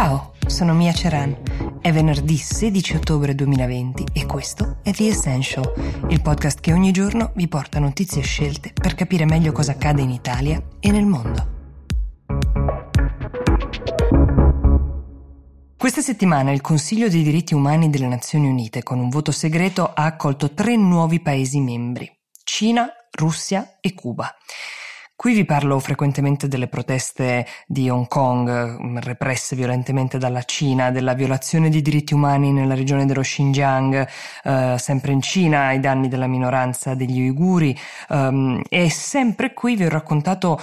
Ciao, sono Mia Ceran. È venerdì 16 ottobre 2020 e questo è The Essential, il podcast che ogni giorno vi porta notizie scelte per capire meglio cosa accade in Italia e nel mondo. Questa settimana il Consiglio dei diritti umani delle Nazioni Unite, con un voto segreto, ha accolto 3 nuovi paesi membri: Cina, Russia e Cuba. Qui vi parlo frequentemente delle proteste di Hong Kong, represse violentemente dalla Cina, della violazione di diritti umani nella regione dello Xinjiang, sempre in Cina, ai danni della minoranza degli Uiguri. E sempre qui vi ho raccontato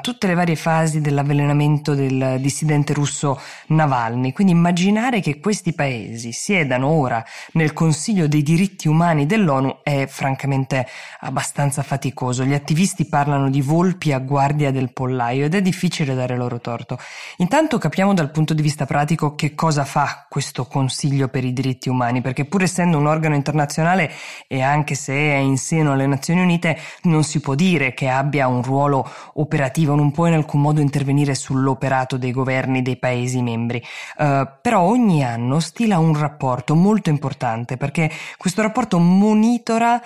tutte le varie fasi dell'avvelenamento del dissidente russo Navalny. Quindi immaginare che questi paesi siedano ora nel Consiglio dei diritti umani dell'ONU è francamente abbastanza faticoso. Gli attivisti parlano di volpi a guardia del pollaio ed è difficile dare loro torto. Intanto capiamo dal punto di vista pratico che cosa fa questo Consiglio per i diritti umani, perché pur essendo un organo internazionale e anche se è in seno alle Nazioni Unite non si può dire che abbia un ruolo operativo, non può in alcun modo intervenire sull'operato dei governi dei paesi membri. Però ogni anno stila un rapporto molto importante, perché questo rapporto monitora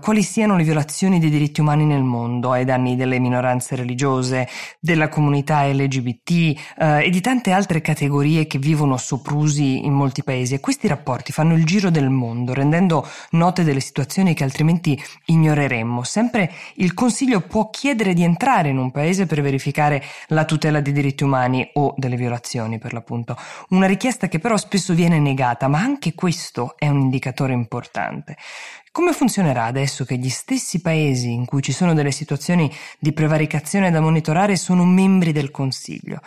quali siano le violazioni dei diritti umani nel mondo ai danni delle minoranze religiose, della comunità LGBT e di tante altre categorie che vivono soprusi in molti paesi, e questi rapporti fanno il giro del mondo rendendo note delle situazioni che altrimenti ignoreremmo. Sempre il Consiglio può chiedere di entrare in un paese per verificare la tutela dei diritti umani o delle violazioni, per l'appunto, una richiesta che però spesso viene negata, ma anche questo è un indicatore importante. Come funzionerà adesso che gli stessi paesi in cui ci sono delle situazioni di prevaricazione da monitorare sono membri del Consiglio?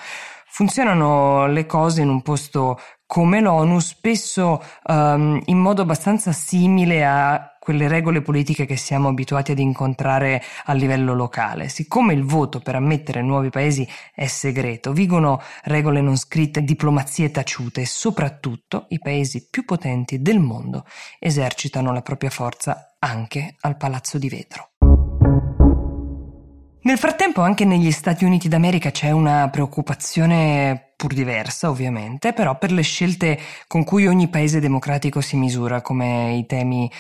Funzionano le cose in un posto come l'ONU, spesso in modo abbastanza simile a quelle regole politiche che siamo abituati ad incontrare a livello locale. Siccome il voto per ammettere nuovi paesi è segreto, vigono regole non scritte, diplomazie taciute e soprattutto i paesi più potenti del mondo esercitano la propria forza anche al Palazzo di Vetro. Nel frattempo anche negli Stati Uniti d'America c'è una preoccupazione pur diversa ovviamente, però per le scelte con cui ogni paese democratico si misura, come i temi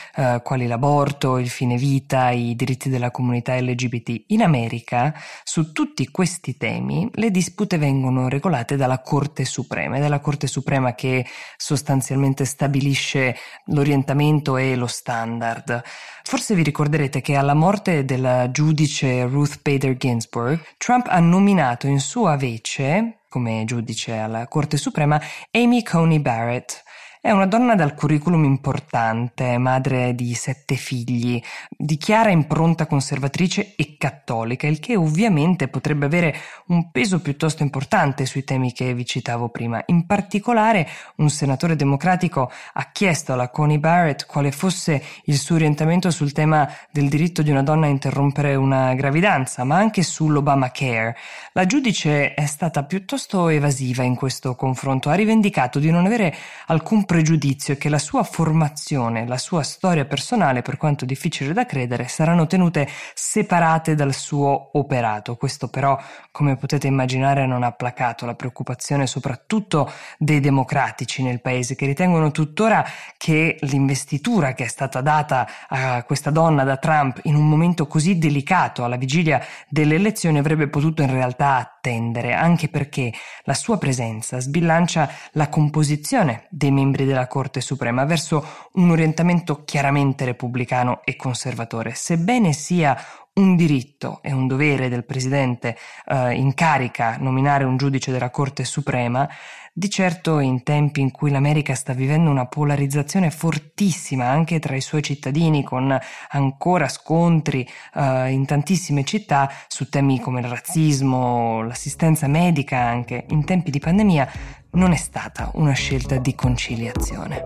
quali l'aborto, il fine vita, i diritti della comunità LGBT. In America, su tutti questi temi, le dispute vengono regolate dalla Corte Suprema, ed è la Corte Suprema che sostanzialmente stabilisce l'orientamento e lo standard. Forse vi ricorderete che alla morte della giudice Ruth Bader Ginsburg, Trump ha nominato in sua vece come giudice alla Corte Suprema Amy Coney Barrett. È una donna dal curriculum importante, madre di 7 figli, di chiara impronta conservatrice e cattolica, il che ovviamente potrebbe avere un peso piuttosto importante sui temi che vi citavo prima. In particolare, un senatore democratico ha chiesto alla Coney Barrett quale fosse il suo orientamento sul tema del diritto di una donna a interrompere una gravidanza, ma anche sull'Obamacare. La giudice è stata piuttosto evasiva in questo confronto, ha rivendicato di non avere alcun pregiudizio e che la sua formazione, la sua storia personale, per quanto difficile da credere, saranno tenute separate dal suo operato. Questo però, come potete immaginare, non ha placato la preoccupazione soprattutto dei democratici nel paese, che ritengono tuttora che l'investitura che è stata data a questa donna da Trump in un momento così delicato alla vigilia delle elezioni avrebbe potuto in realtà attendere, anche perché la sua presenza sbilancia la composizione dei membri della Corte Suprema verso un orientamento chiaramente repubblicano e conservatore. Sebbene sia un diritto e un dovere del presidente in carica nominare un giudice della Corte Suprema, di certo in tempi in cui l'America sta vivendo una polarizzaone fortissima anche tra i suoi cittadini, con ancora scontri in tantissime città su temi come il razzismo, l'assistenza medica anche, in tempi di pandemia non è stata una scelta di conciliazione.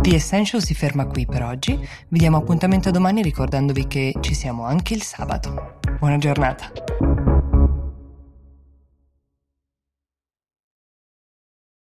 The Essential si ferma qui per oggi, vi diamo appuntamento domani ricordandovi che ci siamo anche il sabato. Buona giornata!